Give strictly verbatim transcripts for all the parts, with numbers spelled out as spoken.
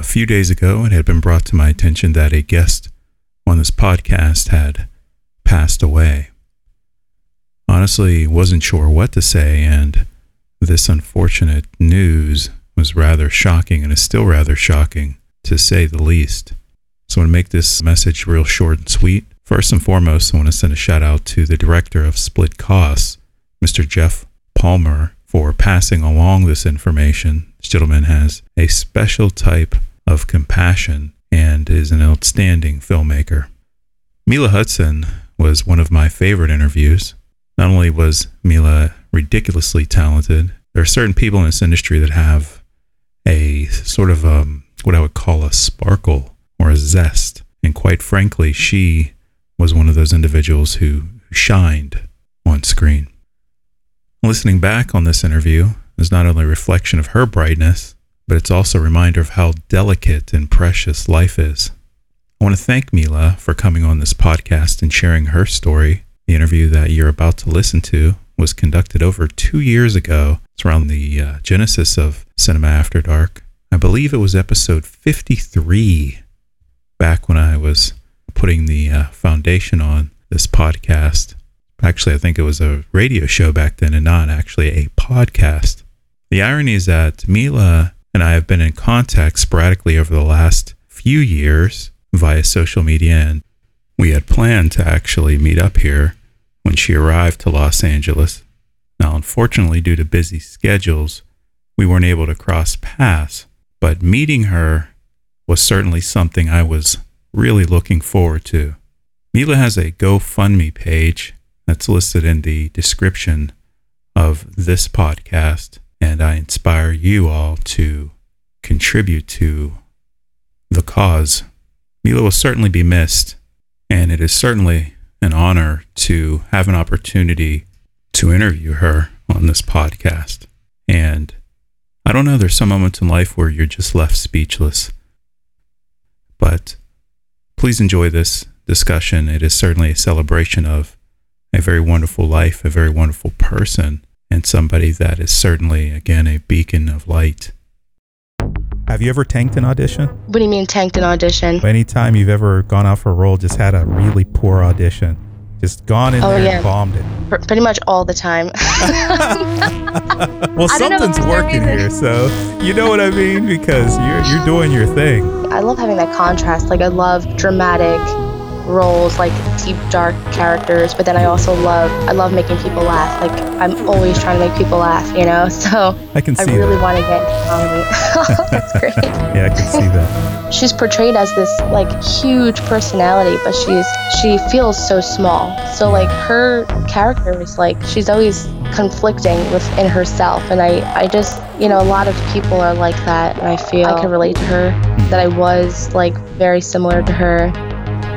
A few days ago, it had been brought to my attention that a guest on this podcast had passed away. Honestly, wasn't sure what to say, and this unfortunate news was rather shocking, and is still rather shocking, to say the least. So I'm going to make this message real short and sweet. First and foremost, I want to send a shout out to the director of Split Costs, Mister Jeff Palmer, for passing along this information. This gentleman has a special type of compassion and is an outstanding filmmaker. Mila Hudson was one of my favorite interviews. Not only was Mila ridiculously talented, there are certain people in this industry that have a sort of um, what I would call a sparkle or a zest. And quite frankly, she was one of those individuals who shined on screen. Listening back on this interview is not only a reflection of her brightness, but it's also a reminder of how delicate and precious life is. I want to thank Mila for coming on this podcast and sharing her story. The interview that you're about to listen to was conducted over two years ago. It's around the uh, genesis of Cinema After Dark. I believe it was episode fifty-three, back when I was putting the uh, foundation on this podcast. Actually, I think it was a radio show back then and not actually a podcast. The irony is that Mila and I have been in contact sporadically over the last few years via social media, and we had planned to actually meet up here when she arrived to Los Angeles. Now, unfortunately, due to busy schedules, we weren't able to cross paths, but meeting her was certainly something I was really looking forward to. Mila has a GoFundMe page that's listed in the description of this podcast, and I inspire you all to contribute to the cause. Mila will certainly be missed, and it is certainly an honor to have an opportunity to interview her on this podcast. And I don't know, there's some moments in life where you're just left speechless, but please enjoy this discussion. It is certainly a celebration of a very wonderful life, a very wonderful person, and somebody that is certainly, again, a beacon of light. Have you ever tanked an audition? What do you mean tanked an audition? Anytime you've ever gone out for a role, just had a really poor audition. Just gone in oh, there yeah. and bombed it. P- pretty much all the time. Well, something's working here, so you know what I mean? Because you're, you're doing your thing. I love having that contrast. Like, I love dramatic roles, like deep dark characters, but then I also love I love making people laugh. Like, I'm always trying to make people laugh, you know, so I can see I really that. want to get into comedy. Oh, that's great. Yeah, I can see that. She's portrayed as this like huge personality, but she's she feels so small. So like her character is like, she's always conflicting within herself, and I, I just, you know, a lot of people are like that, and I feel I can relate to her, that I was like very similar to her.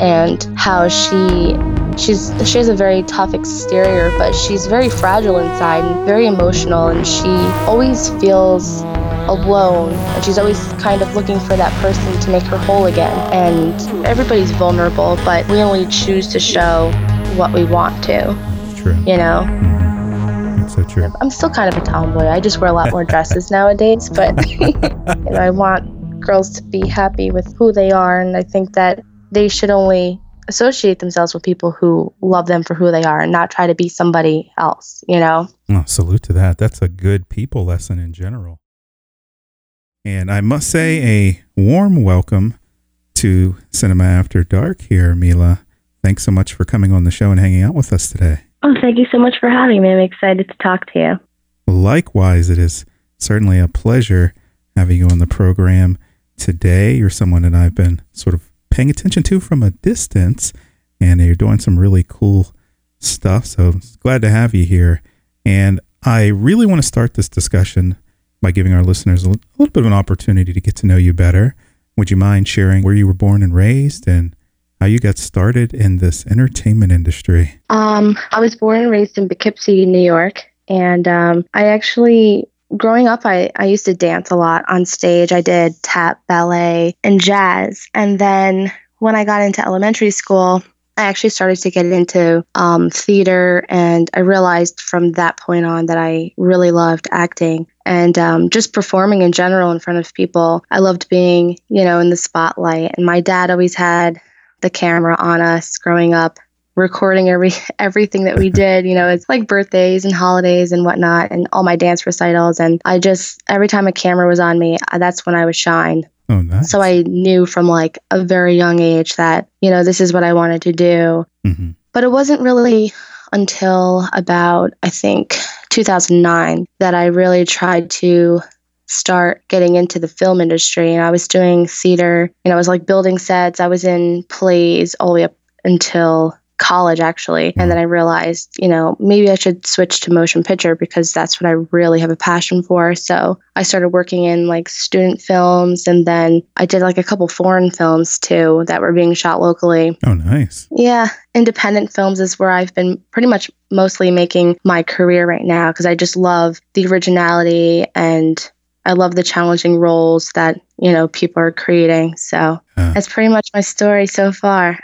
And how she, she's she has a very tough exterior, but she's very fragile inside and very emotional, and she always feels alone, and she's always kind of looking for that person to make her whole again. And everybody's vulnerable, but we only choose to show what we want to. That's true. You know? Mm-hmm. That's so true. I'm still kind of a tomboy. I just wear a lot more dresses nowadays, but you know, I want girls to be happy with who they are, and I think that they should only associate themselves with people who love them for who they are and not try to be somebody else, you know? Oh, salute to that. That's a good people lesson in general. And I must say a warm welcome to Cinema After Dark here, Mila. Thanks so much for coming on the show and hanging out with us today. Oh, thank you so much for having me. I'm excited to talk to you. Likewise, it is certainly a pleasure having you on the program today. You're someone that I've been sort of paying attention to from a distance, and you're doing some really cool stuff, so glad to have you here. And I really want to start this discussion by giving our listeners a little bit of an opportunity to get to know you better. Would you mind sharing where you were born and raised and how you got started in this entertainment industry? Um, I was born and raised in Poughkeepsie, New York, and um, I actually... Growing up, I, I used to dance a lot on stage. I did tap, ballet, and jazz. And then when I got into elementary school, I actually started to get into um, theater. And I realized from that point on that I really loved acting. and um, just performing in general in front of people. I loved being, you know, in the spotlight. And my dad always had the camera on us growing up, recording every everything that we did. You know, it's like birthdays and holidays and whatnot, and all my dance recitals. And I just, every time a camera was on me, that's when I would shine. Oh, nice. So I knew from like a very young age that, you know, this is what I wanted to do. Mm-hmm. But it wasn't really until about, I think, two thousand nine that I really tried to start getting into the film industry. And I was doing theater, and I was like building sets. I was in plays all the way up until college, actually. Mm-hmm. And then I realized, you know, maybe I should switch to motion picture because that's what I really have a passion for. So I started working in like student films, and then I did like a couple foreign films too that were being shot locally. Oh, nice. Yeah. Independent films is where I've been pretty much mostly making my career right now, because I just love the originality and I love the challenging roles that, you know, people are creating. So uh. that's pretty much my story so far.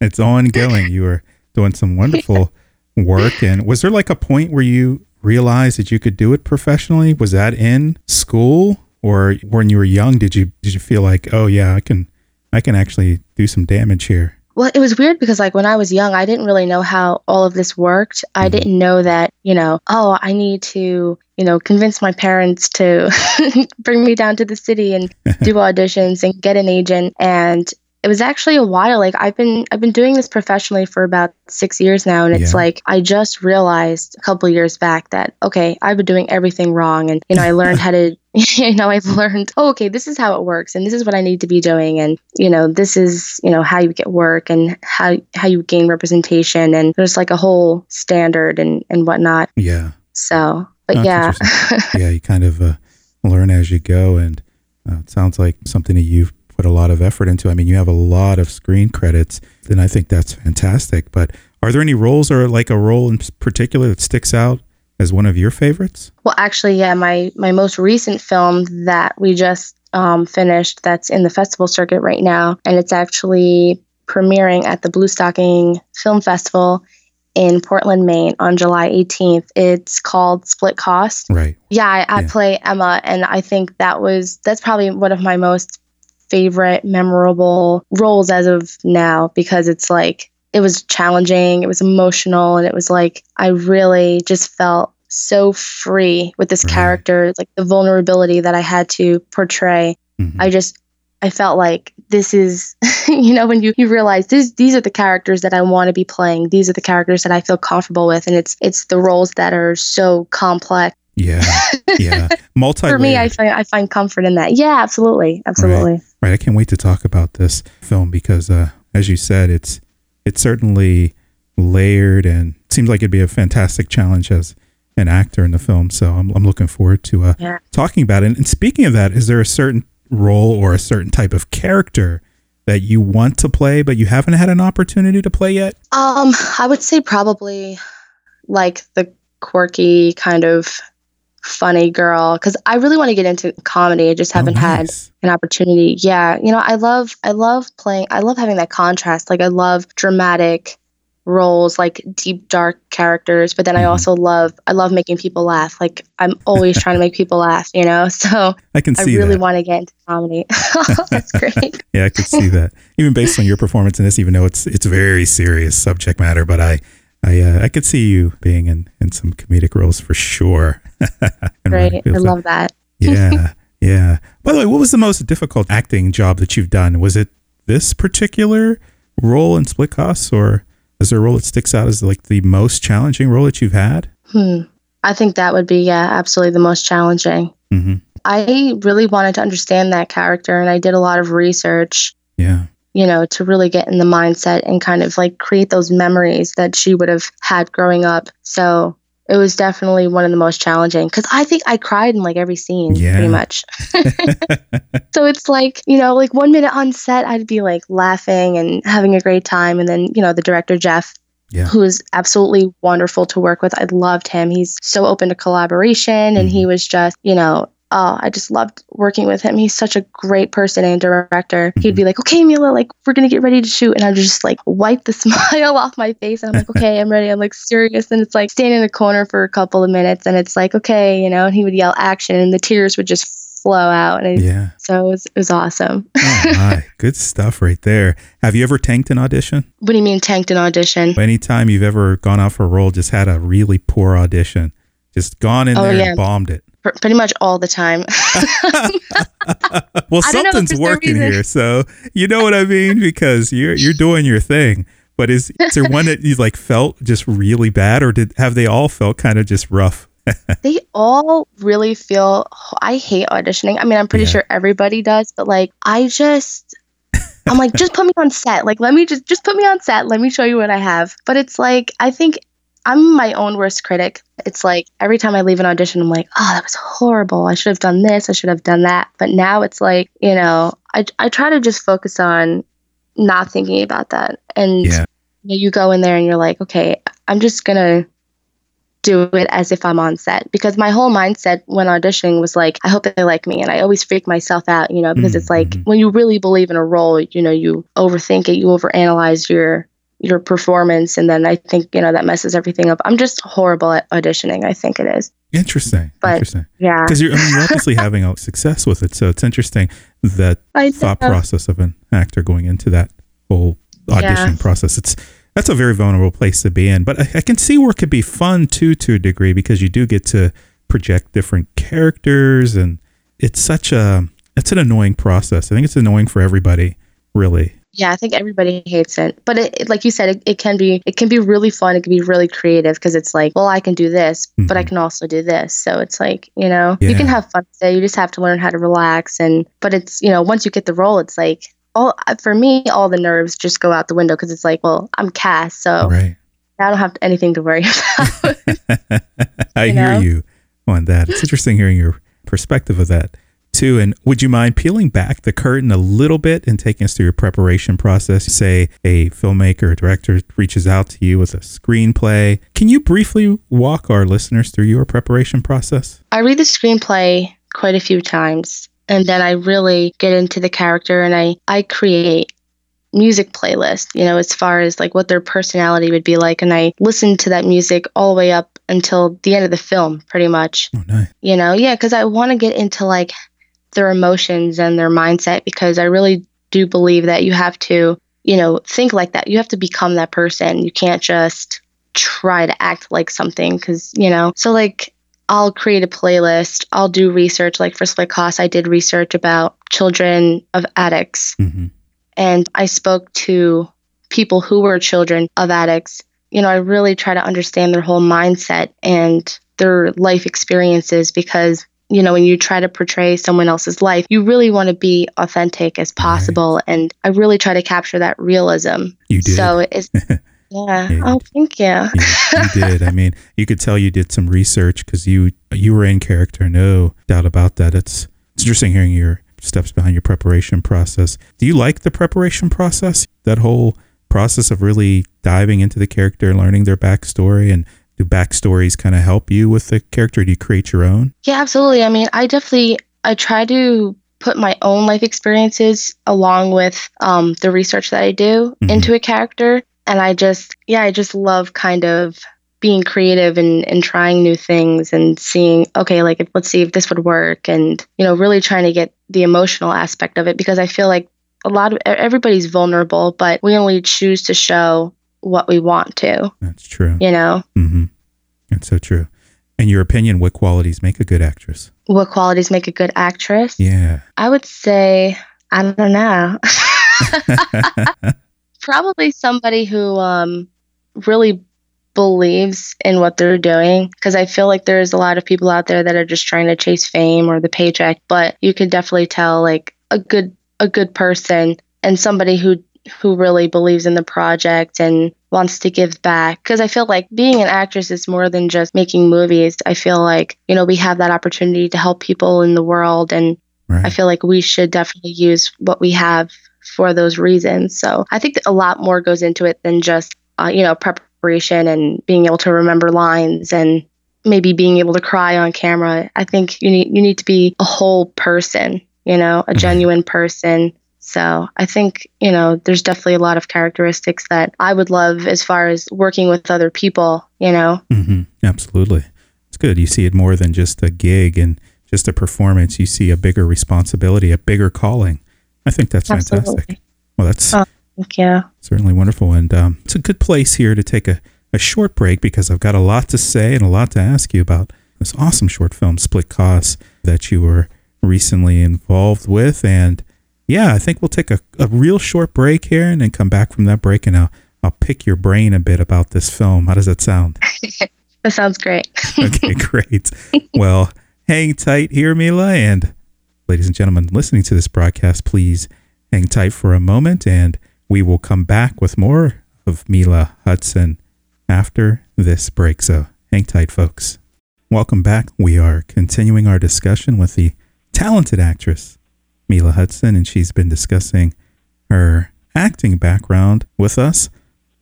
It's ongoing. You were doing some wonderful work. And was there like a point where you realized that you could do it professionally? Was that in school, or when you were young, did you, did you feel like, oh yeah, I can, I can actually do some damage here? Well, it was weird because like when I was young, I didn't really know how all of this worked. I mm-hmm. didn't know that, you know, oh, I need to, you know, convince my parents to bring me down to the city and do auditions and get an agent. And it was actually a while. Like I've been, I've been doing this professionally for about six years now. And it's yeah. like, I just realized a couple of years back that, okay, I've been doing everything wrong. And, you know, I learned how to, you know, I've learned, oh, okay, this is how it works. And this is what I need to be doing. And, you know, this is, you know, how you get work and how, how you gain representation. And there's like a whole standard and, and whatnot. Yeah. So, but That's yeah. yeah. You kind of uh, learn as you go. And uh, it sounds like something that you've put a lot of effort into. I mean, you have a lot of screen credits, and I think that's fantastic. But are there any roles, or like a role in particular that sticks out as one of your favorites? Well, actually, yeah, my my most recent film that we just um, finished, that's in the festival circuit right now, and it's actually premiering at the Blue Stocking Film Festival in Portland, Maine on July eighteenth. It's called Split Costs. Right. Yeah, I, I yeah. play Emma, and I think that was that's probably one of my most favorite memorable roles as of now, because it's like, it was challenging, it was emotional, and it was like, I really just felt so free with this right. character. It's like the vulnerability that I had to portray. Mm-hmm. I just, I felt like this is, you know, when you, you realize this, these are the characters that I want to be playing. These are the characters that I feel comfortable with. And it's, it's the roles that are so complex. Yeah. Yeah. Multi. For me, I find, I find comfort in that. Yeah, absolutely. Absolutely. Right. Right. I can't wait to talk about this film because, uh, as you said, it's, it's certainly layered and seems like it'd be a fantastic challenge as an actor in the film. So I'm, I'm looking forward to uh, yeah. talking about it. And, and speaking of that, is there a certain role or a certain type of character that you want to play, but you haven't had an opportunity to play yet? Um, I would say probably like the quirky kind of funny girl, because I really want to get into comedy. I just haven't oh, nice. had an opportunity. Yeah, you know, I love, I love playing. I love having that contrast. Like I love dramatic roles, like deep dark characters. But then mm-hmm. I also love, I love making people laugh. Like I'm always trying to make people laugh. You know, so I can see I really that. want to get into comedy. That's great. Yeah, I could see that. Even based on your performance in this, even though it's it's very serious subject matter, but I. I uh, I could see you being in, in some comedic roles for sure. Great. I love that. Yeah. Yeah. By the way, what was the most difficult acting job that you've done? Was it this particular role in Split Costs, or is there a role that sticks out as like the most challenging role that you've had? Hmm. I think that would be, yeah, absolutely the most challenging. Mm-hmm. I really wanted to understand that character, and I did a lot of research. Yeah. You know, to really get in the mindset and kind of like create those memories that she would have had growing up. So it was definitely one of the most challenging, because I think I cried in like every scene yeah. pretty much. So it's like, you know, like one minute on set, I'd be like laughing and having a great time. And then, you know, the director, Jeff, yeah. who is absolutely wonderful to work with. I loved him. He's so open to collaboration, and mm-hmm. he was just, you know, Uh, I just loved working with him. He's such a great person and director. He'd be like, okay, Mila, like, we're going to get ready to shoot. And I would just like wipe the smile off my face. And I'm like, okay, I'm ready. I'm like serious. And it's like standing in a corner for a couple of minutes and it's like, okay, you know, and he would yell action and the tears would just flow out. And it, yeah. so it was, it was awesome. Oh my, good stuff right there. Have you ever tanked an audition? What do you mean tanked an audition? Anytime you've ever gone out for a role, just had a really poor audition, just gone in oh, there yeah. and bombed it. Pretty much all the time. Well, something's working here, so you know what I mean, because you're you're doing your thing. But is, is there one that you like felt just really bad, or did have they all felt kind of just rough? They all really feel. I hate auditioning. I mean, I'm pretty yeah. sure everybody does, but like, I just. I'm like, just put me on set. Like, let me just just put me on set. Let me show you what I have. But it's like, I think. I'm my own worst critic. It's like every time I leave an audition, I'm like, oh, that was horrible. I should have done this. I should have done that. But now it's like, you know, I, I try to just focus on not thinking about that. And yeah. you know, you go in there and you're like, okay, I'm just going to do it as if I'm on set. Because my whole mindset when auditioning was like, I hope they like me. And I always freak myself out, you know, because mm-hmm. it's like when you really believe in a role, you know, you overthink it, you overanalyze your your performance, and then I think, you know, that messes everything up. I'm just horrible at auditioning, I think it is. Interesting. But, interesting. Yeah. Because you're, I mean, you're obviously having a success with it, so it's interesting that thought process of an actor going into that whole audition yeah. process. It's that's a very vulnerable place to be in, but I, I can see where it could be fun too, to a degree, because you do get to project different characters, and it's such a it's an annoying process. I think it's annoying for everybody, really. Yeah, I think everybody hates it. But it, it, like you said, it, it can be it can be really fun. It can be really creative because it's like, well, I can do this, mm-hmm. but I can also do this. So it's like, you know, yeah. you can have fun today. You just have to learn how to relax. And but it's, you know, once you get the role, it's like, all for me, all the nerves just go out the window because it's like, well, I'm cast. So right. I don't have anything to worry about. I you know? hear you on that. It's interesting hearing your perspective of that. Too. And would you mind peeling back the curtain a little bit and taking us through your preparation process? Say a filmmaker or director reaches out to you with a screenplay. Can you briefly walk our listeners through your preparation process? I read the screenplay quite a few times, and then I really get into the character, and I, I create music playlist, you know, as far as like what their personality would be like. And I listen to that music all the way up until the end of the film, pretty much. Oh, nice. You know, yeah, because I want to get into like their emotions and their mindset, because I really do believe that you have to, you know, think like that. You have to become that person. You can't just try to act like something, because, you know, so like I'll create a playlist. I'll do research. Like for Split Costs, I did research about children of addicts. Mm-hmm. And I spoke to people who were children of addicts. You know, I really try to understand their whole mindset and their life experiences, because you know, when you try to portray someone else's life, you really want to be authentic as possible. Right. And I really try to capture that realism. You did. So it's, yeah. Oh, thank you. Yeah, you did. I mean, you could tell you did some research because you, you were in character. No doubt about that. It's, it's interesting hearing your steps behind your preparation process. Do you like the preparation process? That whole process of really diving into the character, learning their backstory, and do backstories kind of help you with the character? Do you create your own? Yeah, absolutely. I mean, I definitely, I try to put my own life experiences along with um, the research that I do mm-hmm. into a character. And I just, yeah, I just love kind of being creative and, and trying new things and seeing, okay, like, if, let's see if this would work. And, you know, really trying to get the emotional aspect of it, because I feel like a lot of, everybody's vulnerable, but we only choose to show what we want to. That's true. You know? Mm-hmm. That's so true. In your opinion, what qualities make a good actress? What qualities make a good actress? Yeah. I would say, I don't know. Probably somebody who um, really believes in what they're doing. Because I feel like there's a lot of people out there that are just trying to chase fame or the paycheck. But you can definitely tell like a good a good person and somebody who who really believes in the project and wants to give back. Because I feel like being an actress is more than just making movies. I feel like, you know, we have that opportunity to help people in the world. And right. I feel like we should definitely use what we have for those reasons. So I think that a lot more goes into it than just, uh, you know, preparation and being able to remember lines and maybe being able to cry on camera. I think you need you need to be a whole person, you know, a genuine person. So I think, you know, there's definitely a lot of characteristics that I would love as far as working with other people, you know. Mm-hmm. Absolutely. It's good. You see it more than just a gig and just a performance. You see a bigger responsibility, a bigger calling. I think that's Absolutely. Fantastic. Well, that's oh, thank you. Certainly wonderful. And um, it's a good place here to take a, a short break because I've got a lot to say and a lot to ask you about this awesome short film, Split Costs, that you were recently involved with. And yeah, I think we'll take a, a real short break here and then come back from that break and I'll, I'll pick your brain a bit about this film. How does that sound? That sounds great. Okay, great. Well, hang tight here, Mila. And ladies and gentlemen, listening to this broadcast, please hang tight for a moment and we will come back with more of Mila Hudson after this break. So hang tight, folks. Welcome back. We are continuing our discussion with the talented actress Mila Hudson, and she's been discussing her acting background with us.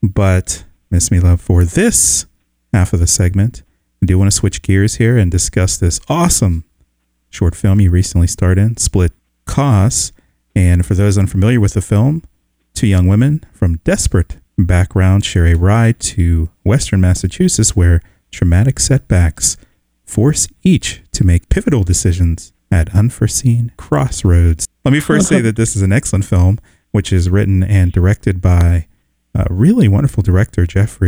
But Miss Mila, for this half of the segment, I do want to switch gears here and discuss this awesome short film you recently starred in, Split Costs. And for those unfamiliar with the film, two young women from desperate backgrounds share a ride to Western Massachusetts where traumatic setbacks force each to make pivotal decisions at unforeseen crossroads. Let me first say that this is an excellent film, which is written and directed by a really wonderful director, Jeff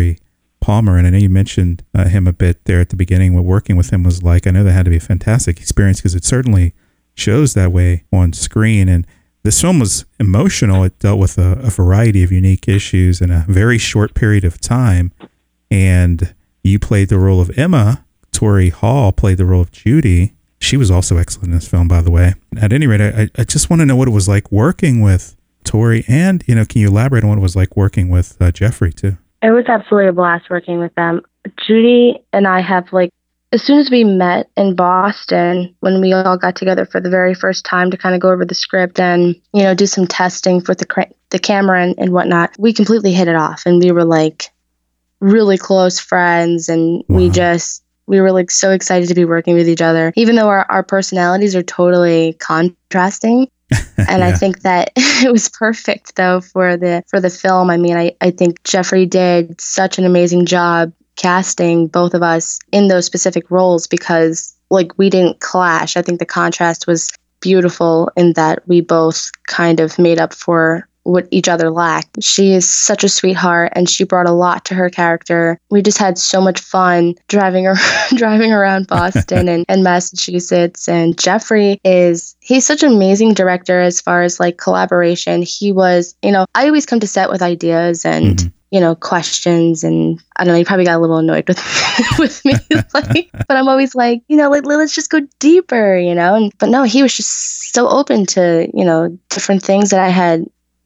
Palmer. And I know you mentioned uh, him a bit there at the beginning. What working with him was like, I know that had to be a fantastic experience because it certainly shows that way on screen. And this film was emotional. It dealt with a, a variety of unique issues in a very short period of time. And you played the role of Emma. Tori Hall played the role of Judy. She was also excellent in this film, by the way. At any rate, I, I just want to know what it was like working with Tori, and, you know, can you elaborate on what it was like working with uh, Jeffrey too? It was absolutely a blast working with them. Judy and I have, like, as soon as we met in Boston, when we all got together for the very first time to kind of go over the script and, you know, do some testing with the cra- the camera and, and whatnot, we completely hit it off. And we were, like, really close friends. And wow. we just, we were, like, so excited to be working with each other, even though our, our personalities are totally contrasting. And yeah. I think that it was perfect, though, for the for the film. I mean, I, I think Jeffrey did such an amazing job casting both of us in those specific roles because, like, we didn't clash. I think the contrast was beautiful in that we both kind of made up for what each other lacked. She is such a sweetheart, and she brought a lot to her character. We just had so much fun driving around, driving around Boston and, and Massachusetts. And Jeffrey is... He's such an amazing director as far as, like, collaboration. He was, you know, I always come to set with ideas and, mm-hmm. you know, questions. And I don't know, he probably got a little annoyed with, with me. Like, but I'm always like, you know, like, let's just go deeper, you know. And But no, he was just so open to, you know, different things that I had,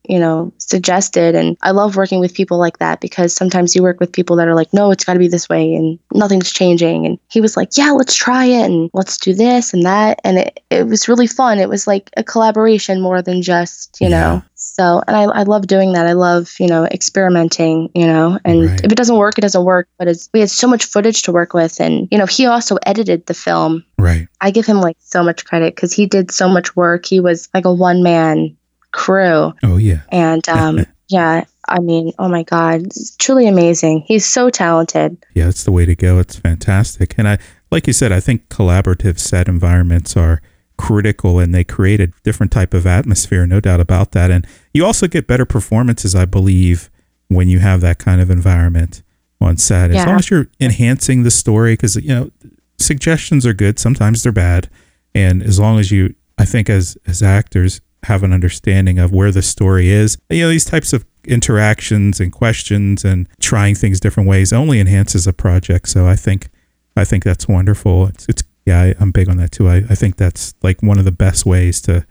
you know, suggested. And I love working with people like that because sometimes you work with people that are like, no, it's got to be this way and nothing's changing. And he was like, yeah, let's try it and let's do this and that. And it, it was really fun. It was like a collaboration more than just, you yeah. know, so, and I, I love doing that. I love, you know, experimenting, you know, and right. if it doesn't work, it doesn't work. But it's, we had so much footage to work with. And, you know, he also edited the film. Right. I give him, like, so much credit because he did so much work. He was like a one man crew. Oh yeah. And um yeah, I mean, oh my God, it's truly amazing. He's so talented. Yeah, it's the way to go. It's fantastic. And I, like you said, I think collaborative set environments are critical and they create a different type of atmosphere, no doubt about that. And you also get better performances, I believe, when you have that kind of environment on set. As yeah. long as you're enhancing the story, because, you know, suggestions are good, sometimes they're bad. And as long as you, I think as as actors, have an understanding of where the story is. You know, these types of interactions and questions and trying things different ways only enhances a project. So I think, I think that's wonderful. It's, it's yeah, I, I'm big on that too. I, I think that's, like, one of the best ways to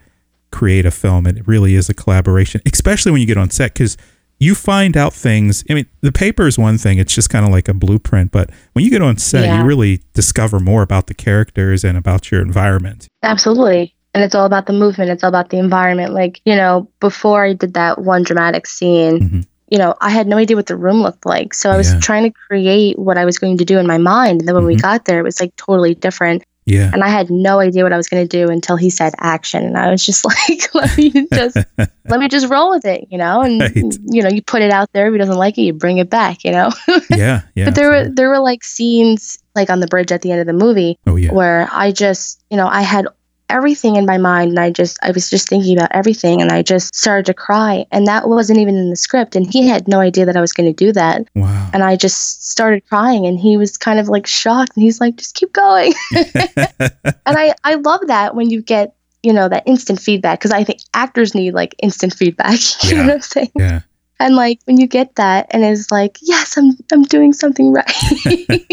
create a film. It really is a collaboration, especially when you get on set, because you find out things. I mean, the paper is one thing. It's just kind of like a blueprint. But when you get on set, yeah. you really discover more about the characters and about your environment. Absolutely. And it's all about the movement. It's all about the environment. Like, you know, before I did that one dramatic scene, mm-hmm. you know, I had no idea what the room looked like. So I was yeah. trying to create what I was going to do in my mind. And then when mm-hmm. we got there, it was like totally different. Yeah. And I had no idea what I was going to do until he said action. And I was just like, let me just, let me just roll with it, you know? And, right. you know, you put it out there. If he doesn't like it, you bring it back, you know? yeah. yeah. But there were, there were like scenes like on the bridge at the end of the movie oh, yeah. where I just, you know, I had everything in my mind. And I just, I was just thinking about everything. And I just started to cry. And that wasn't even in the script. And he had no idea that I was going to do that. Wow. And I just started crying. And he was kind of like shocked. And he's like, just keep going. and I, I love that when you get, you know, that instant feedback. Because I think actors need like instant feedback. You yeah. know what I'm saying? Yeah. And like when you get that and it's like, yes, I'm, I'm doing something right.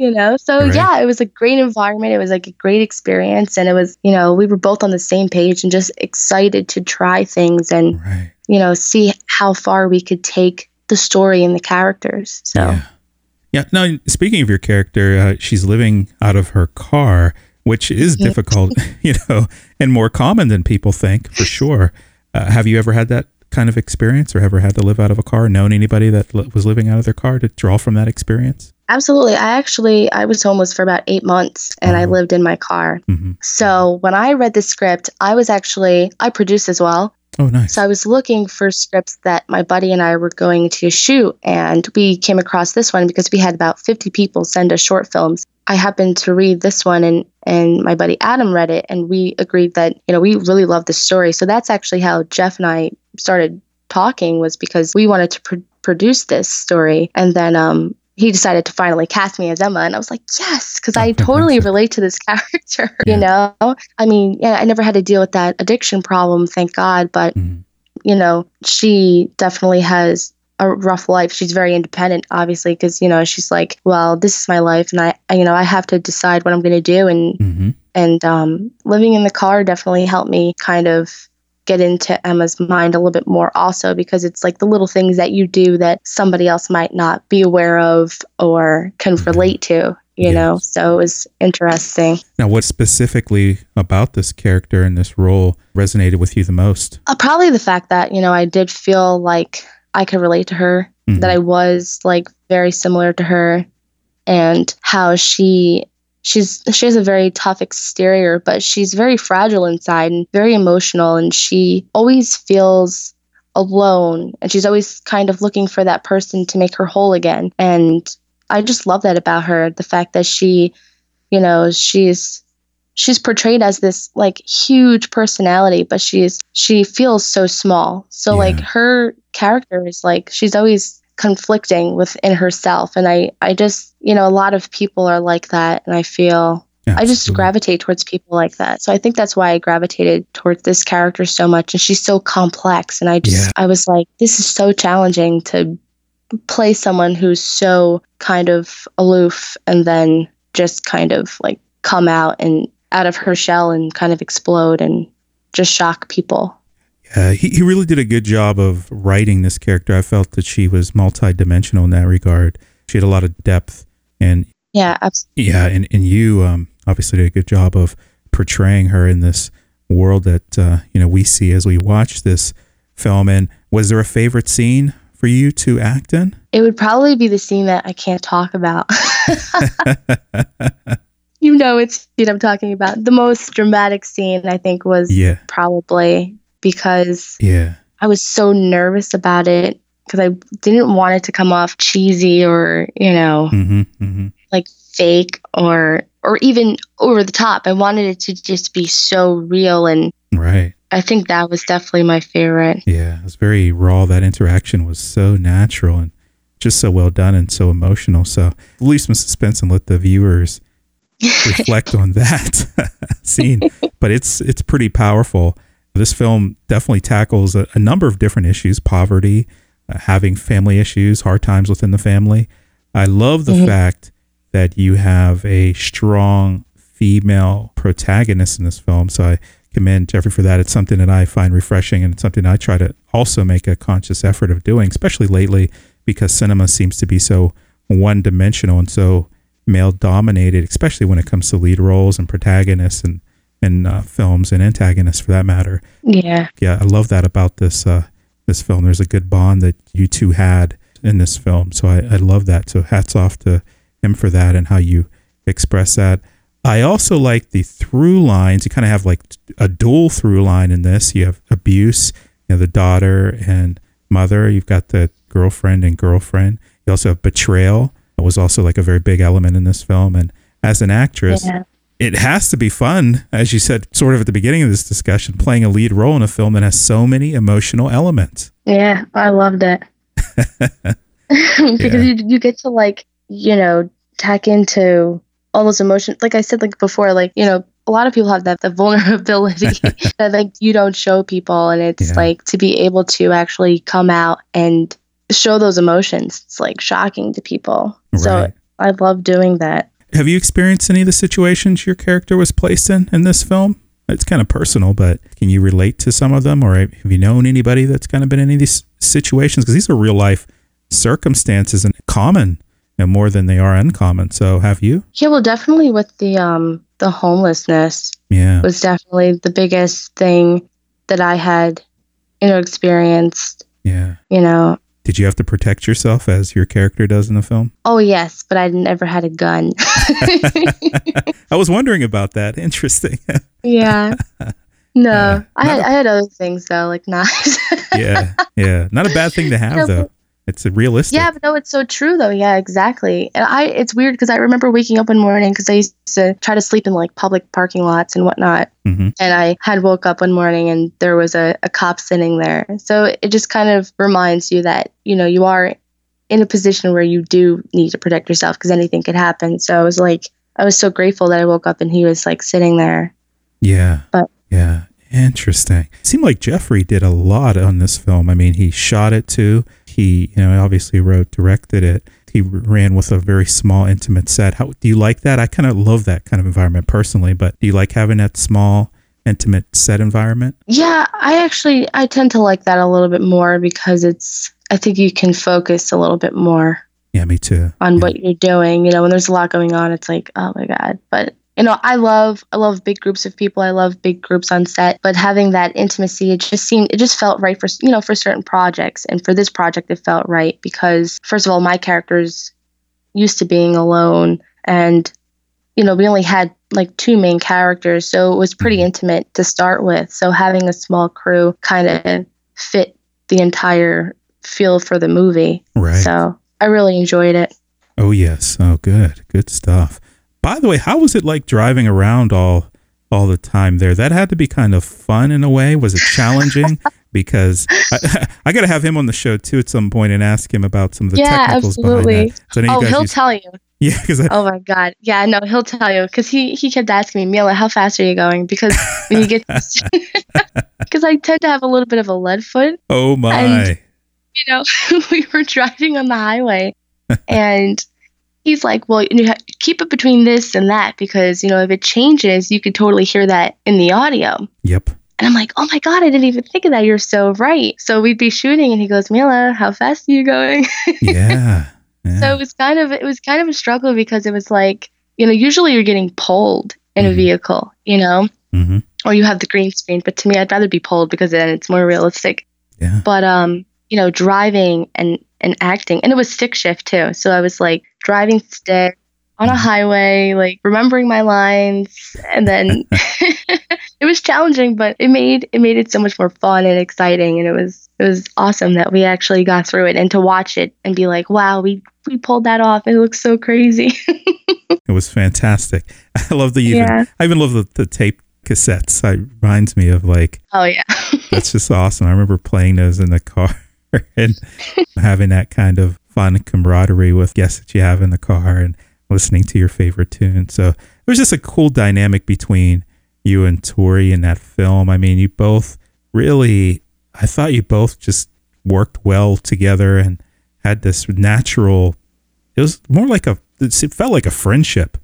You know, so right. yeah, it was a great environment. It was like a great experience. And it was, you know, we were both on the same page and just excited to try things and, right. you know, see how far we could take the story and the characters. So, yeah. yeah. Now, speaking of your character, uh, she's living out of her car, which is difficult, you know, and more common than people think, for sure. Uh, have you ever had that kind of experience or ever had to live out of a car, known anybody that li- was living out of their car to draw from that experience? Absolutely. I actually, I was homeless for about eight months and I lived in my car. Mm-hmm. So when I read the script, I was actually, I produced as well. Oh, nice. So I was looking for scripts that my buddy and I were going to shoot. And we came across this one because we had about fifty people send us short films. I happened to read this one and, and my buddy Adam read it. And we agreed that, you know, we really loved the story. So that's actually how Jeff and I started talking, was because we wanted to pr- produce this story. And then, um, he decided to finally cast me as Emma. And I was like, yes, because I totally relate to this character, yeah. you know? I mean, yeah, I never had to deal with that addiction problem, thank God. But, mm. you know, she definitely has a rough life. She's very independent, obviously, because, you know, she's like, well, this is my life. And I, you know, I have to decide what I'm going to do. And, mm-hmm. and um, living in the car definitely helped me kind of get into Emma's mind a little bit more also, because it's like the little things that you do that somebody else might not be aware of or can relate to, you yes. know, so it was interesting. Now, what specifically about this character and this role resonated with you the most? Uh, probably the fact that, you know, I did feel like I could relate to her, mm-hmm. that I was like very similar to her, and how she She's she has a very tough exterior, but she's very fragile inside and very emotional. And she always feels alone. And she's always kind of looking for that person to make her whole again. And I just love that about her. The fact that she, you know, she's she's portrayed as this like huge personality, but she's she feels so small. So yeah. like her character is like she's always conflicting within herself. And I, I just, you know, a lot of people are like that. And I feel, Absolutely. I just gravitate towards people like that. So I think that's why I gravitated towards this character so much. And she's so complex. And I just, yeah. I was like, this is so challenging to play someone who's so kind of aloof and then just kind of like come out and out of her shell and kind of explode and just shock people. Uh, he, he really did a good job of writing this character. I felt that she was multidimensional in that regard. She had a lot of depth, and yeah, absolutely. yeah, and and you um, obviously did a good job of portraying her in this world that uh, you know we see as we watch this film. And was there a favorite scene for you to act in? It would probably be the scene that I can't talk about. You know, it's what I'm talking about. The most dramatic scene, I think, was yeah. probably. Because yeah. I was so nervous about it because I didn't want it to come off cheesy or, you know, mm-hmm, mm-hmm. like fake or or even over the top. I wanted it to just be so real. And right. I think that was definitely my favorite. Yeah, it was very raw. That interaction was so natural and just so well done and so emotional. So leave some suspense and let the viewers reflect on that scene. But it's it's pretty powerful. This film definitely tackles a, a number of different issues, poverty, uh, having family issues, hard times within the family. I love the mm-hmm. fact that you have a strong female protagonist in this film. So I commend Jeffrey for that. It's something that I find refreshing, and it's something I try to also make a conscious effort of doing, especially lately because cinema seems to be so one-dimensional and so male-dominated, especially when it comes to lead roles and protagonists and in uh, films and antagonists for that matter. Yeah. Yeah. I love that about this, uh, this film. There's a good bond that you two had in this film. So I, I love that. So hats off to him for that and how you express that. I also like the through lines. You kind of have like a dual through line in this. You have abuse, you know, the daughter and mother. You've got the girlfriend and girlfriend. You also have betrayal. It was also like a very big element in this film. And as an actress, yeah. It has to be fun, as you said, sort of at the beginning of this discussion, playing a lead role in a film that has so many emotional elements. Yeah, I loved it. Because yeah. you, you get to like, you know, tack into all those emotions. Like I said, like before, like, you know, a lot of people have that the vulnerability that like you don't show people. And it's yeah. like to be able to actually come out and show those emotions. It's like shocking to people. Right. So I love doing that. Have you experienced any of the situations your character was placed in in this film? It's kind of personal, but can you relate to some of them? Or have you known anybody that's kind of been in any of these situations? Because these are real life circumstances and common. Know, more than they are uncommon. So have you? Yeah, well, definitely with the um the homelessness yeah. was definitely the biggest thing that I had, you know, experienced. Yeah. You know. Did you have to protect yourself as your character does in the film? Oh, yes, but I never had a gun. I was wondering about that. Interesting. Yeah. No, uh, I, had, a, I had other things though, like knives. yeah, yeah. Not a bad thing to have, you know, though. It's realistic. Yeah, but no, it's so true though. Yeah, exactly. And I, it's weird because I remember waking up one morning because I used to try to sleep in like public parking lots and whatnot. Mm-hmm. And I had woke up one morning and there was a, a cop sitting there. So it just kind of reminds you that, you know, you are in a position where you do need to protect yourself because anything could happen. So I was like, I was so grateful that I woke up and he was like sitting there. Yeah. But yeah. Interesting. It seemed like Jeffrey did a lot on this film. I mean, he shot it too. He, you know, obviously wrote, directed it. He ran with a very small, intimate set. How do you like that? I kind of love that kind of environment personally, but do you like having that small, intimate set environment? Yeah, I actually, I tend to like that a little bit more because it's, I think you can focus a little bit more. Yeah, me too. On yeah. what you're doing. You know, when there's a lot going on, it's like, oh my God. But you know, I love, I love big groups of people. I love big groups on set, but having that intimacy, it just seemed, it just felt right for, you know, for certain projects. And for this project, it felt right because first of all, my character's used to being alone and, you know, we only had like two main characters. So it was pretty intimate to start with. So having a small crew kind of fit the entire feel for the movie. Right. So I really enjoyed it. Oh yes. Oh, good. Good stuff. By the way, how was it like driving around all all the time there? That had to be kind of fun in a way. Was it challenging? Because I, I got to have him on the show too at some point and ask him about some of the yeah, technicals absolutely. Behind that. Oh, he'll used, tell you. Yeah. Cause I, oh my God. Yeah, no, he'll tell you. Because he, he kept asking me, Mila, how fast are you going? Because when you get because I tend to have a little bit of a lead foot. Oh my. And, you know, we were driving on the highway and he's like, well, you have to keep it between this and that because, you know, if it changes, you could totally hear that in the audio. Yep. And I'm like, oh my God, I didn't even think of that. You're so right. So we'd be shooting and he goes, Mila, how fast are you going? Yeah. yeah. So it was kind of, it was kind of a struggle because it was like, you know, usually you're getting pulled in mm-hmm. a vehicle, you know, mm-hmm. or you have the green screen, but to me, I'd rather be pulled because then it's more realistic. Yeah. But, um, you know, driving and, and acting, and it was stick shift too. So I was like, driving stick on a highway, like remembering my lines, and then it was challenging, but it made it made it so much more fun and exciting, and it was it was awesome that we actually got through it and to watch it and be like, wow, we we pulled that off. It looks so crazy. It was fantastic. I love the even, yeah. I even love the, the tape cassettes. It reminds me of like oh yeah, that's just awesome. I remember playing those in the car and having that kind of fun camaraderie with guests that you have in the car and listening to your favorite tune. So it was just a cool dynamic between you and Tori in that film. I mean, you both really, I thought you both just worked well together and had this natural, it was more like a, it felt like a friendship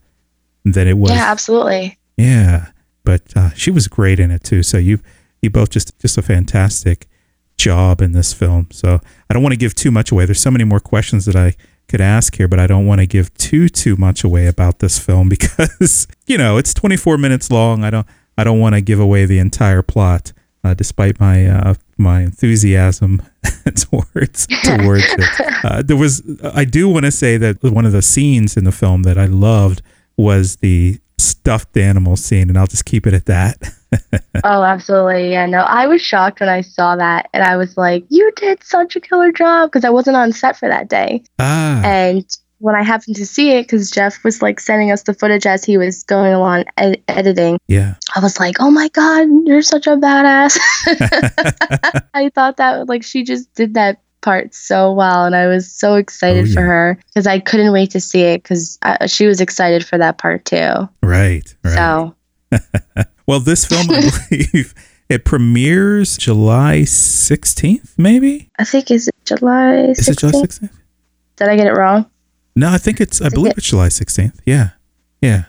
than it was. Yeah, absolutely. Yeah. But uh, she was great in it too. So you, you both just, just a fantastic job in this film. So I don't want to give too much away. There's so many more questions that I could ask here, but I don't want to give too too much away about this film because, you know, it's twenty-four minutes long. I don't I don't want to give away the entire plot uh, despite my uh, my enthusiasm towards towards it. Uh, there was I do want to say that one of the scenes in the film that I loved was the stuffed animal scene, and I'll just keep it at that. Oh, absolutely. Yeah, no, I was shocked when I saw that, and I was like, you did such a killer job, because I wasn't on set for that day. Ah. And when I happened to see it, because Jeff was like sending us the footage as he was going along ed- editing. Yeah. I was like, oh my God, you're such a badass. I thought that like she just did that part so well, and I was so excited oh, yeah. for her, because I couldn't wait to see it, because she was excited for that part too. Right. right. So. Well, this film, I believe, it premieres July sixteenth, maybe? I think, is it July sixteenth? Is it July sixteenth? Did I get it wrong? No, I think it's, I, I believe it. it's July sixteenth. Yeah. Yeah.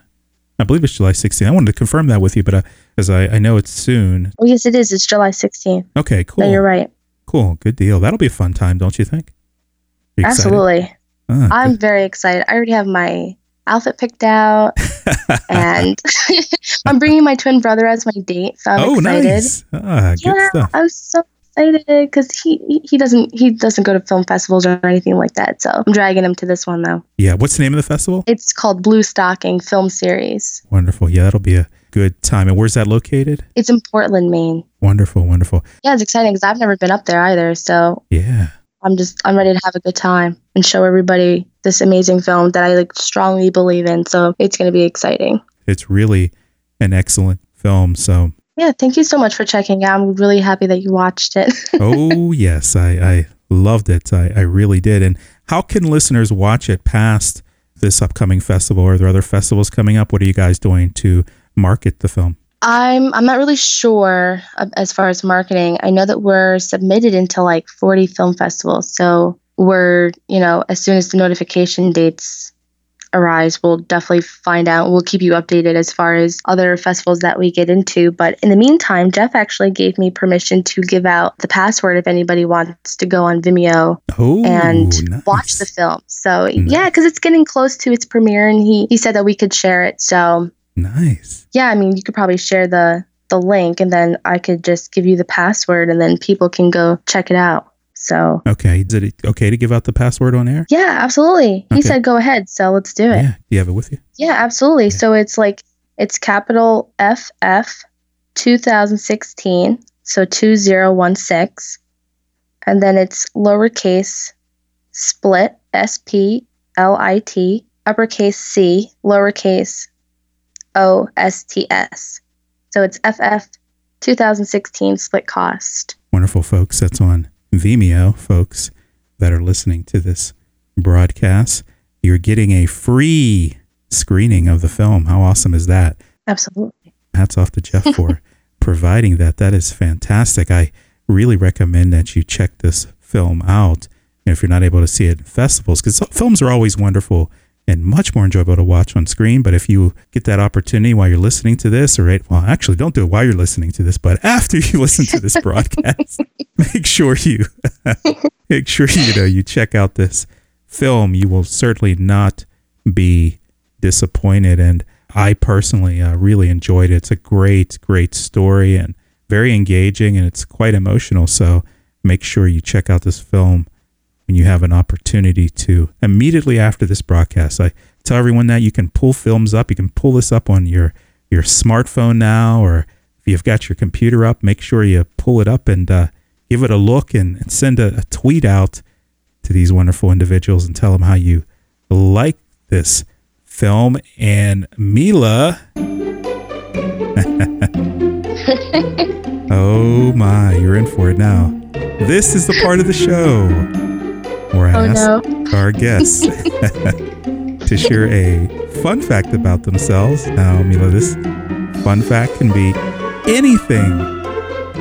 I believe it's July sixteenth. I wanted to confirm that with you, but because I, I, I know it's soon. Oh, yes, it is. It's July sixteenth. Okay, cool. No, you're right. Cool. Good deal. That'll be a fun time, don't you think? You Absolutely. Ah, I'm good. very excited. I already have my outfit picked out, and I'm bringing my twin brother as my date, so I'm oh, excited. Nice. Ah, yeah, good stuff. I'm so excited because he he doesn't he doesn't go to film festivals or anything like that, so I'm dragging him to this one though. Yeah, what's the name of the festival? It's called Blue Stocking Film Series. Wonderful. Yeah, that'll be a good time. And where's that located? It's in Portland, Maine. Wonderful, wonderful. Yeah, it's exciting because I've never been up there either, so yeah. I'm just, I'm ready to have a good time and show everybody this amazing film that I like strongly believe in. So it's going to be exciting. It's really an excellent film. So yeah, thank you so much for checking out. I'm really happy that you watched it. Oh yes. I, I loved it. I, I really did. And how can listeners watch it past this upcoming festival? Are there other festivals coming up? What are you guys doing to market the film? I'm I'm not really sure as far as marketing. I know that we're submitted into like forty film festivals. So we're, you know, as soon as the notification dates arise, we'll definitely find out. We'll keep you updated as far as other festivals that we get into. But in the meantime, Jeff actually gave me permission to give out the password if anybody wants to go on Vimeo oh, and nice. watch the film. So nice. yeah, because it's getting close to its premiere, and he, he said that we could share it. So nice. Yeah, I mean, you could probably share the, the link, and then I could just give you the password, and then people can go check it out. So okay, is it okay to give out the password on air? Yeah, absolutely. Okay. He said, "Go ahead," so let's do it. Yeah, do you have it with you? Yeah, absolutely. Yeah. So it's like it's capital F F twenty sixteen, so two zero one six, and then it's lowercase split S P L I T, uppercase C, lowercase O S T S. So it's F F twenty sixteen Split Cost. Wonderful, folks. That's on Vimeo, folks that are listening to this broadcast. You're getting a free screening of the film. How awesome is that? Absolutely. Hats off to Jeff for providing that. That is fantastic. I really recommend that you check this film out. And if you're not able to see it in festivals, because films are always wonderful and much more enjoyable to watch on screen. But if you get that opportunity while you're listening to this, or right, well, actually don't do it while you're listening to this, but after you listen to this broadcast, make sure you, make sure you know, you check out this film. You will certainly not be disappointed. And I personally uh, really enjoyed it. It's a great, great story and very engaging, and it's quite emotional. So make sure you check out this film when you have an opportunity to immediately after this broadcast. I tell everyone that you can pull films up. You can pull this up on your, your smartphone now, or if you've got your computer up, make sure you pull it up and uh, give it a look, and, and send a, a tweet out to these wonderful individuals and tell them how you like this film. And Mila. Oh my, you're in for it now. This is the part of the show where I oh, ask no. our guests to share a fun fact about themselves. Now, Mila, this fun fact can be anything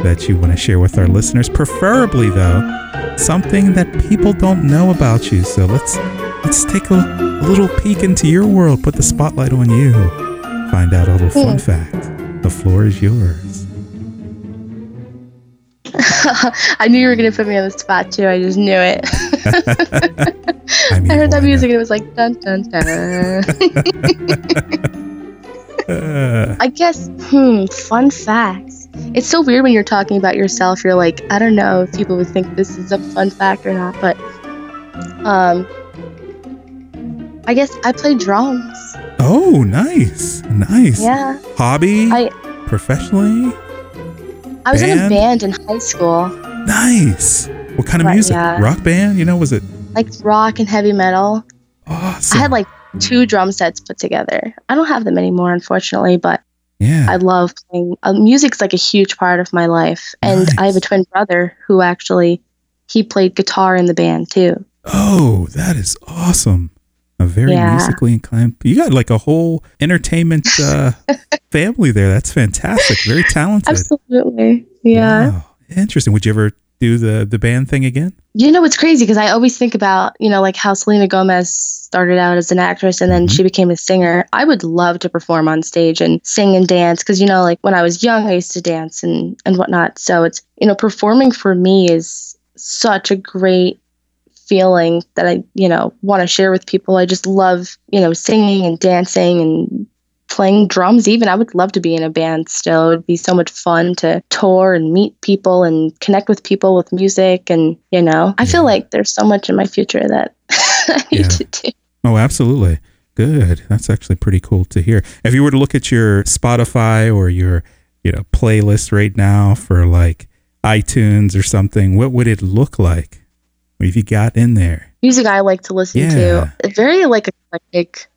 that you want to share with our listeners, preferably, though, something that people don't know about you. So let's let's take a, a little peek into your world, put the spotlight on you, find out a little fun fact. The floor is yours. I knew you were going to put me on the spot too. I just knew it. I, mean, I heard that music not? and it was like dun dun dun. uh. I guess hmm fun facts. It's so weird when you're talking about yourself. You're like, I don't know if people would think this is a fun fact or not, but um, I guess I play drums. Oh, nice. Nice. Yeah. Hobby? I, professionally? I was band? in a band in high school. Nice. What kind of but, music? Yeah. Rock band? You know, was it? Like rock and heavy metal. Awesome. I had like two drum sets put together. I don't have them anymore, unfortunately, but yeah, I love playing. Uh, music's like a huge part of my life. And nice. I have a twin brother who actually, he played guitar in the band too. Oh, that is awesome. A very yeah. musically inclined. You got like a whole entertainment uh, family there. That's fantastic. Very talented. Absolutely. Yeah. Wow. Interesting. Would you ever do the, the band thing again? You know, it's crazy because I always think about, you know, like how Selena Gomez started out as an actress and then mm-hmm. she became a singer. I would love to perform on stage and sing and dance because, you know, like when I was young, I used to dance and, and whatnot. So it's, you know, performing for me is such a great feeling that I, you know, want to share with people. I just love, you know, singing and dancing and playing drums even. I would love to be in a band still. It would be so much fun to tour and meet people and connect with people with music. And, you know, I yeah. feel like there's so much in my future that I need yeah. to do. Oh, absolutely. Good. That's actually pretty cool to hear. If you were to look at your Spotify or your, you know, playlist right now for like iTunes or something, what would it look like? What have you got in there? Music I like to listen yeah. to. It's very like eclectic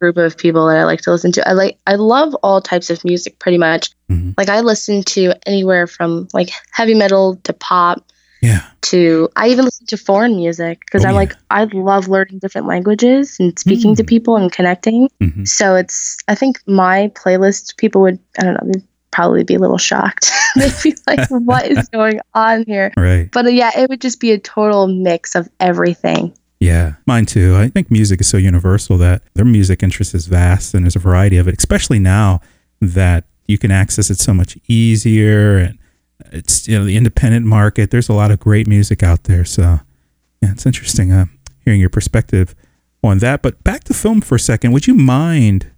group of people that I like to listen to. I like I love all types of music pretty much. Mm-hmm. Like I listen to anywhere from like heavy metal to pop. Yeah. To I even listen to foreign music because oh, I'm yeah. like I love learning different languages and speaking mm-hmm. to people and connecting. Mm-hmm. So it's I think my playlist people would I don't know. probably be a little shocked. They'd be like, what is going on here? Right. But uh, yeah, it would just be a total mix of everything. Yeah, mine too. I think music is so universal that their music interest is vast and there's a variety of it, especially now that you can access it so much easier. And it's, you know, the independent market, there's a lot of great music out there. So yeah, it's interesting uh, hearing your perspective on that. But back to film for a second, would you mind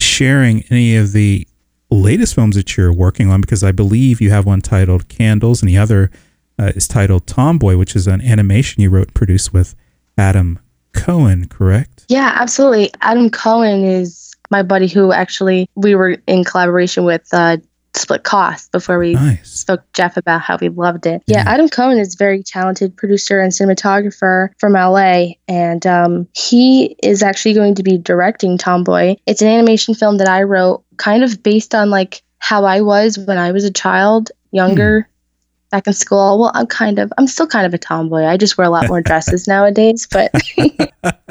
sharing any of the latest films that you're working on, because I believe you have one titled Candles and the other uh, is titled Tomboy, which is an animation you wrote and produced with Adam Cohen, correct? Yeah, absolutely. Adam Cohen is my buddy who actually we were in collaboration with uh, Split Costs before we nice. spoke to Jeff about how we loved it. Yeah, yeah, Adam Cohen is a very talented producer and cinematographer from L A, and um, he is actually going to be directing Tomboy. It's an animation film that I wrote kind of based on like how I was when I was a child, younger, mm. back in school. Well, I'm kind of, I'm still kind of a tomboy. I just wear a lot more dresses nowadays, but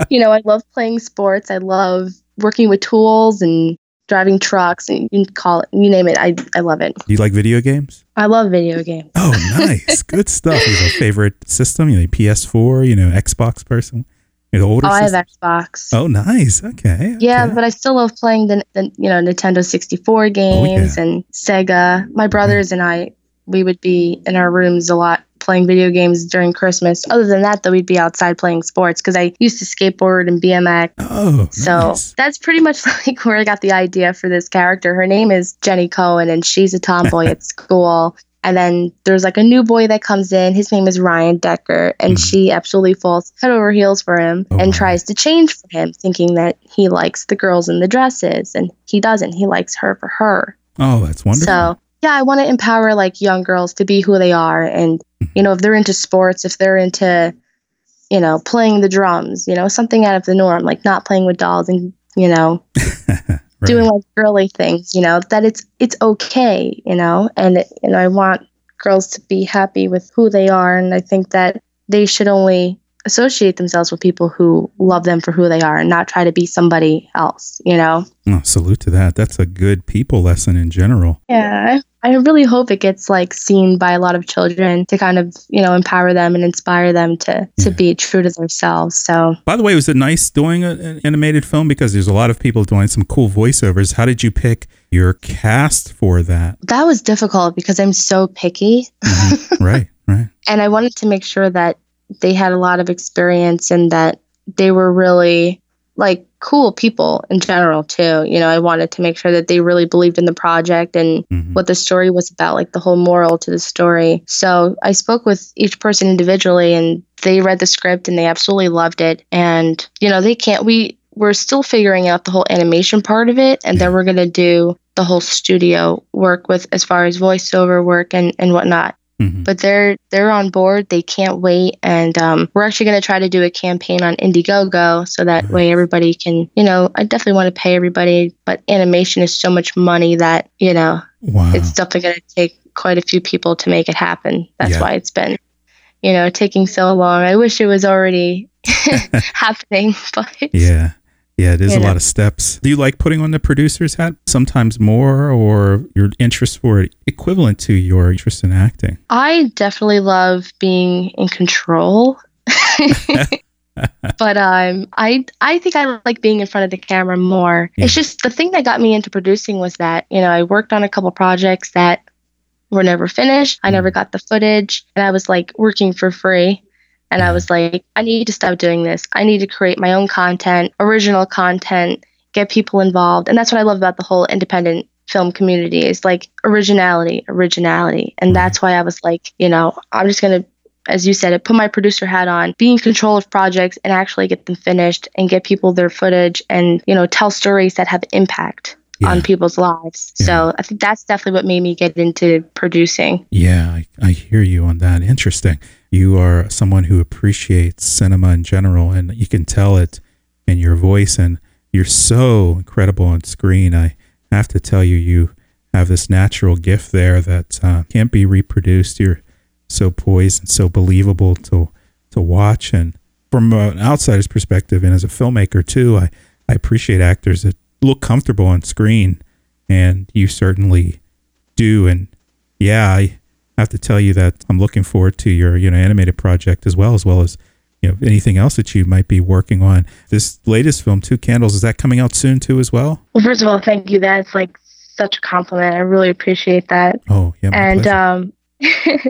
you know, I love playing sports. I love working with tools and driving trucks and you can call it, you name it. I, I love it. Do you like video games? I love video games. Oh, nice. Good stuff. Is your favorite system? You know, P S four, you know, Xbox person? You're the older oh, system? I have Xbox. Oh, nice. Okay. Yeah, okay. But I still love playing the, the you know, Nintendo sixty-four games oh, yeah. and Sega. My brothers yeah. and I, we would be in our rooms a lot playing video games during Christmas. Other than that, though, we'd be outside playing sports because I used to skateboard and B M X. Oh, so nice. That's pretty much like where I got the idea for this character. Her name is Jenny Cohen, and she's a tomboy at school. And then there's like a new boy that comes in. His name is Ryan Decker. And mm-hmm. she absolutely falls head over heels for him oh, and wow. tries to change for him, thinking that he likes the girls in the dresses. And he doesn't. He likes her for her. Oh, that's wonderful. So, yeah, I want to empower like young girls to be who they are. And, mm-hmm. you know, if they're into sports, if they're into, you know, playing the drums, you know, something out of the norm, like not playing with dolls and, you know, right. doing like girly things, you know, that it's it's okay, you know, and it, and I want girls to be happy with who they are, and I think that they should only associate themselves with people who love them for who they are, and not try to be somebody else, you know. Oh, salute to that. That's a good people lesson in general. Yeah, I really hope it gets like seen by a lot of children to kind of, you know, empower them and inspire them to to yeah. be true to themselves. So, by the way, was it nice doing a, an animated film, because there's a lot of people doing some cool voiceovers? How did you pick your cast for that? That was difficult because I'm so picky. Mm-hmm. Right, right. And I wanted to make sure that they had a lot of experience and that they were really like cool people in general too. You know, I wanted to make sure that they really believed in the project and mm-hmm. what the story was about, like the whole moral to the story. So I spoke with each person individually and they read the script and they absolutely loved it. And, you know, they can't, we we're still figuring out the whole animation part of it. And yeah. then we're going to do the whole studio work with as far as voiceover work and, and whatnot. Mm-hmm. But they're they're on board. They can't wait. And um, we're actually going to try to do a campaign on Indiegogo so that right. way everybody can, you know, I definitely want to pay everybody. But animation is so much money that, you know, wow. it's definitely going to take quite a few people to make it happen. That's yeah. why it's been, you know, taking so long. I wish it was already happening. But yeah. Yeah, it is you a know. lot of steps. Do you like putting on the producer's hat sometimes more, or your interest for equivalent to your interest in acting? I definitely love being in control. But um, I I think I like being in front of the camera more. Yeah. It's just the thing that got me into producing was that, you know, I worked on a couple projects that were never finished. I never got the footage, and I was like working for free. And I was like, I need to stop doing this. I need to create my own content, original content, get people involved. And that's what I love about the whole independent film community is like originality, originality. And that's why I was like, you know, I'm just going to, as you said, I put my producer hat on, be in control of projects and actually get them finished and get people their footage and, you know, tell stories that have impact. Yeah. on people's lives. Yeah. So I think that's definitely what made me get into producing. Yeah, I, I hear you on that. Interesting. You are someone who appreciates cinema in general, and you can tell it in your voice, and you're so incredible on screen. I have to tell you, you have this natural gift there that uh, can't be reproduced. You're so poised and so believable to to watch. And from an outsider's perspective, and as a filmmaker too, I, I appreciate actors that look comfortable on screen, and you certainly do. And yeah, I have to tell you that I'm looking forward to your, you know, animated project as well, as well as, you know, anything else that you might be working on. This latest film, Two Candles, is that coming out soon too as well? Well, first of all, thank you. That's like such a compliment. I really appreciate that. Oh, yeah. And pleasure. um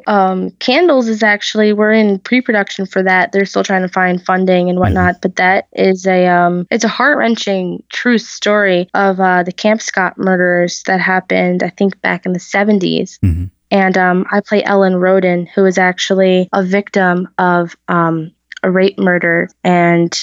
um Candles is actually, we're in pre-production for that. They're still trying to find funding and whatnot, mm-hmm. but that is a um it's a heart-wrenching true story of uh the Camp Scott murders that happened, I think, back in the seventies. Mm-hmm. And um I play Ellen Roden, who is actually a victim of um a rape murder, and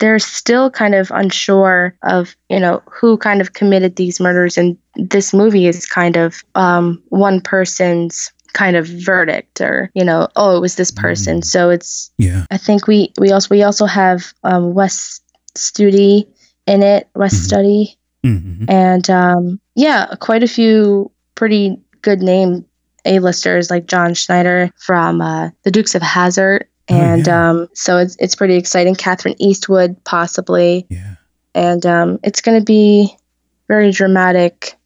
they're still kind of unsure of, you know, who kind of committed these murders, and this movie is kind of um one person's kind of verdict, or, you know, oh, it was this person. Mm. So it's, yeah. I think we, we also, we also have um, Wes Studi in it, Wes mm-hmm. Studi. Mm-hmm. And um, yeah, quite a few pretty good name A-listers like John Schneider from uh, The Dukes of Hazzard. And oh, yeah. um, so it's, it's pretty exciting. Catherine Eastwood, possibly. Yeah. And um, it's going to be very dramatic,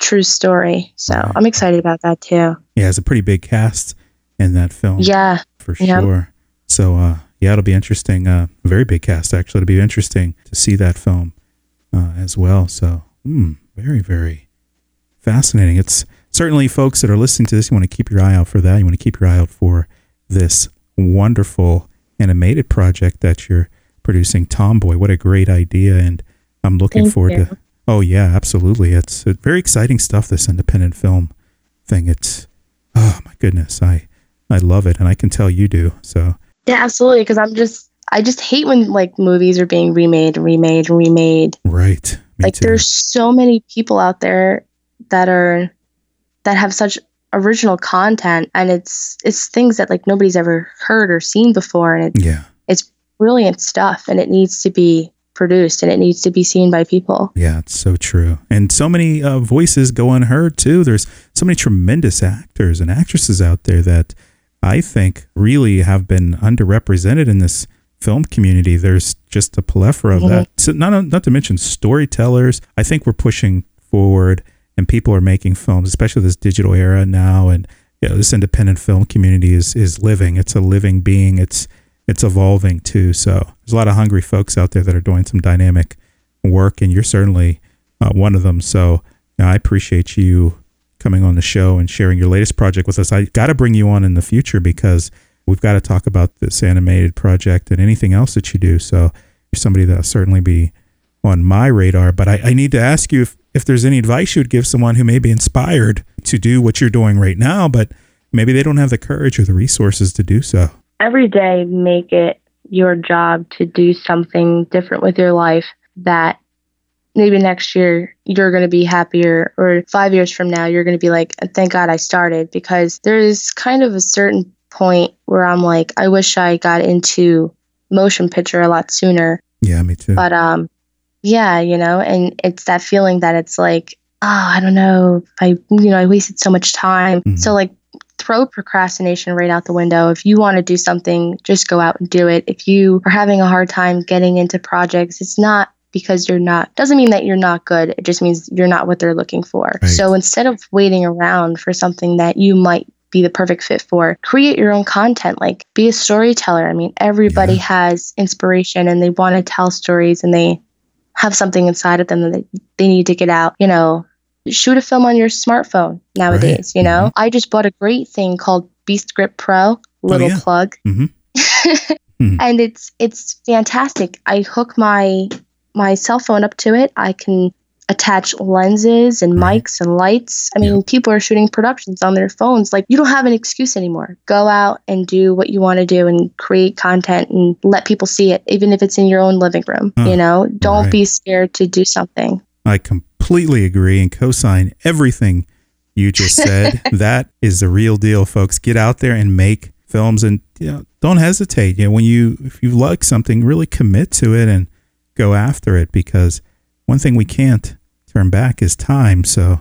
true story. So right. I'm excited about that too. Yeah, it's a pretty big cast in that film. Yeah, for sure. Yeah. So uh, yeah, it'll be interesting. Uh, very big cast, actually. It'll be interesting to see that film uh, as well. So mm, very, very fascinating. It's certainly, folks that are listening to this, you want to keep your eye out for that. You want to keep your eye out for this wonderful animated project that you're producing, Tomboy. What a great idea. And I'm looking Thank forward you. to Oh yeah, absolutely. It's very exciting stuff, this independent film thing. It's, oh my goodness, I, I love it. And I can tell you do. So yeah, absolutely. Cause I'm just, I just hate when like movies are being remade and remade and remade. Right. Me like too. There's so many people out there that are, that have such original content, and it's, it's things that like nobody's ever heard or seen before. And it's, yeah. it's brilliant stuff, and it needs to be produced, and it needs to be seen by people. Yeah, it's so true. And so many uh, voices go unheard too. There's so many tremendous actors and actresses out there that I think really have been underrepresented in this film community. There's just a plethora of mm-hmm. that. So not, not to mention storytellers. I think we're pushing forward, and people are making films, especially this digital era now. And you know, this independent film community is is living. It's a living being. It's It's evolving too. So there's a lot of hungry folks out there that are doing some dynamic work, and you're certainly uh, one of them. So you know, I appreciate you coming on the show and sharing your latest project with us. I got to bring you on in the future, because we've got to talk about this animated project and anything else that you do. So you're somebody that I'll certainly be on my radar, but I, I need to ask you if, if there's any advice you would give someone who may be inspired to do what you're doing right now, but maybe they don't have the courage or the resources to do so. Every day, make it your job to do something different with your life that maybe next year you're going to be happier, or five years from now, you're going to be like, thank God I started. Because there's kind of a certain point where I'm like, I wish I got into motion picture a lot sooner. Yeah, me too. But um, yeah, you know, and it's that feeling that it's like, oh, I don't know, I, you know, I wasted so much time. Mm-hmm. So like, throw procrastination right out the window. If you want to do something, just go out and do it. If you are having a hard time getting into projects, it's not because you're not, doesn't mean that you're not good. It just means you're not what they're looking for. Right. So instead of waiting around for something that you might be the perfect fit for, create your own content. Like, be a storyteller. I mean, everybody yeah. has inspiration and they want to tell stories and they have something inside of them that they, they need to get out, you know. Shoot a film on your smartphone nowadays, right. you know? Mm-hmm. I just bought a great thing called Beast Grip Pro, little oh, yeah. plug. Mm-hmm. mm-hmm. And it's it's fantastic. I hook my my cell phone up to it. I can attach lenses and right. mics and lights. I mean, yep. people are shooting productions on their phones. Like, you don't have an excuse anymore. Go out and do what you want to do and create content and let people see it, even if it's in your own living room, oh, you know? Don't right. be scared to do something. I completely Completely agree and co-sign everything you just said. That is the real deal, folks. Get out there and make films, and you know, don't hesitate. You know, when you if you like something, really commit to it and go after it. Because one thing we can't turn back is time. So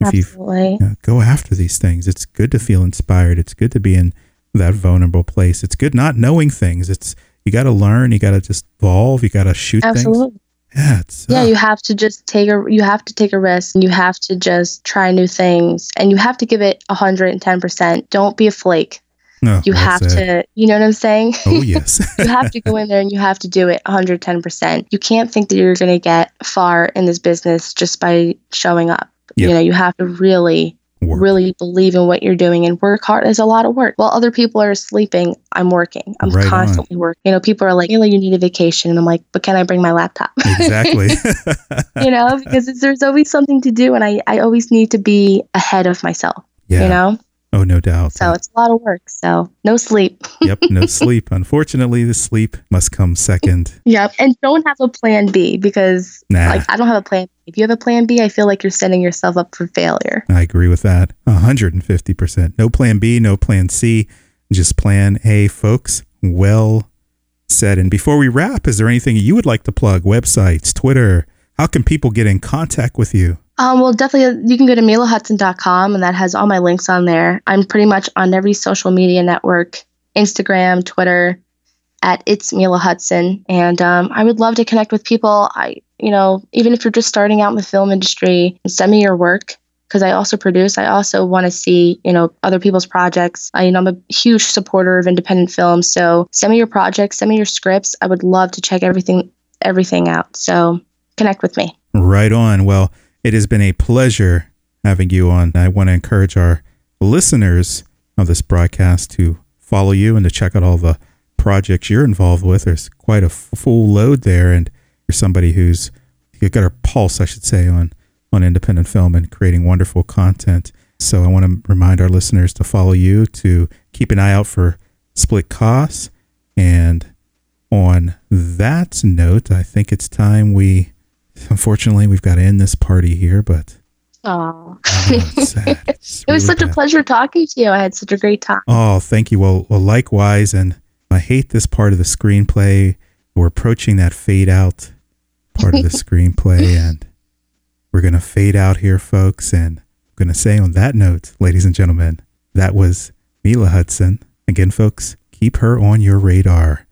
if Absolutely. you, you know, go after these things, it's good to feel inspired. It's good to be in that vulnerable place. It's good not knowing things. It's you got to learn. You got to just evolve. You got to shoot Absolutely. things. Yeah, yeah, you have to just take a you have to take a risk, and you have to just try new things, and you have to give it one hundred ten percent. Don't be a flake. No, you have it. to, you know what I'm saying? Oh, yes. You have to go in there and you have to do it one hundred ten percent. You can't think that you're going to get far in this business just by showing up. Yep. You know, you have to really work. really believe in what you're doing and work hard. There's a lot of work. While other people are sleeping, I'm working. I'm right constantly on. working. You know, people are like, Mila, you need a vacation. And I'm like, but can I bring my laptop? Exactly. You know, because it's, there's always something to do. And I, I always need to be ahead of myself, yeah. you know? Oh, no doubt. So yeah. it's a lot of work. So no sleep. Yep. No sleep. Unfortunately, the sleep must come second. Yep. And don't have a plan B, because nah. like, I don't have a plan B. If you have a plan B, I feel like you're setting yourself up for failure. I agree with that. one hundred fifty percent. No plan B, no plan C, just plan A, folks. Well said. And before we wrap, is there anything you would like to plug? Websites, Twitter? How can people get in contact with you? Um, well, definitely, you can go to Mila Hudson dot com, and that has all my links on there. I'm pretty much on every social media network, Instagram, Twitter, at It's Mila Hudson. And um, I would love to connect with people. I, you know, even if you're just starting out in the film industry, send me your work, because I also produce. I also want to see, you know, other people's projects. I, you know, I'm a huge supporter of independent films. So send me your projects, send me your scripts. I would love to check everything, everything out. So connect with me. Right on. Well, it has been a pleasure having you on. I want to encourage our listeners of this broadcast to follow you and to check out all the projects you're involved with. There's quite a full load there, and you're somebody who's you got a pulse, I should say, on, on independent film and creating wonderful content. So I want to remind our listeners to follow you, to keep an eye out for Split Costs. And on that note, I think it's time we... Unfortunately, we've got to end this party here, but oh, it's sad. It's it was really such bad. a pleasure talking to you. I had such a great time. Oh, thank you. Well, well, likewise. And I hate this part of the screenplay. We're approaching that fade out part of the screenplay, and we're going to fade out here, folks. And I'm going to say on that note, ladies and gentlemen, that was Mila Hudson. Again, folks, keep her on your radar,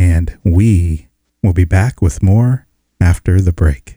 and we will be back with more after the break.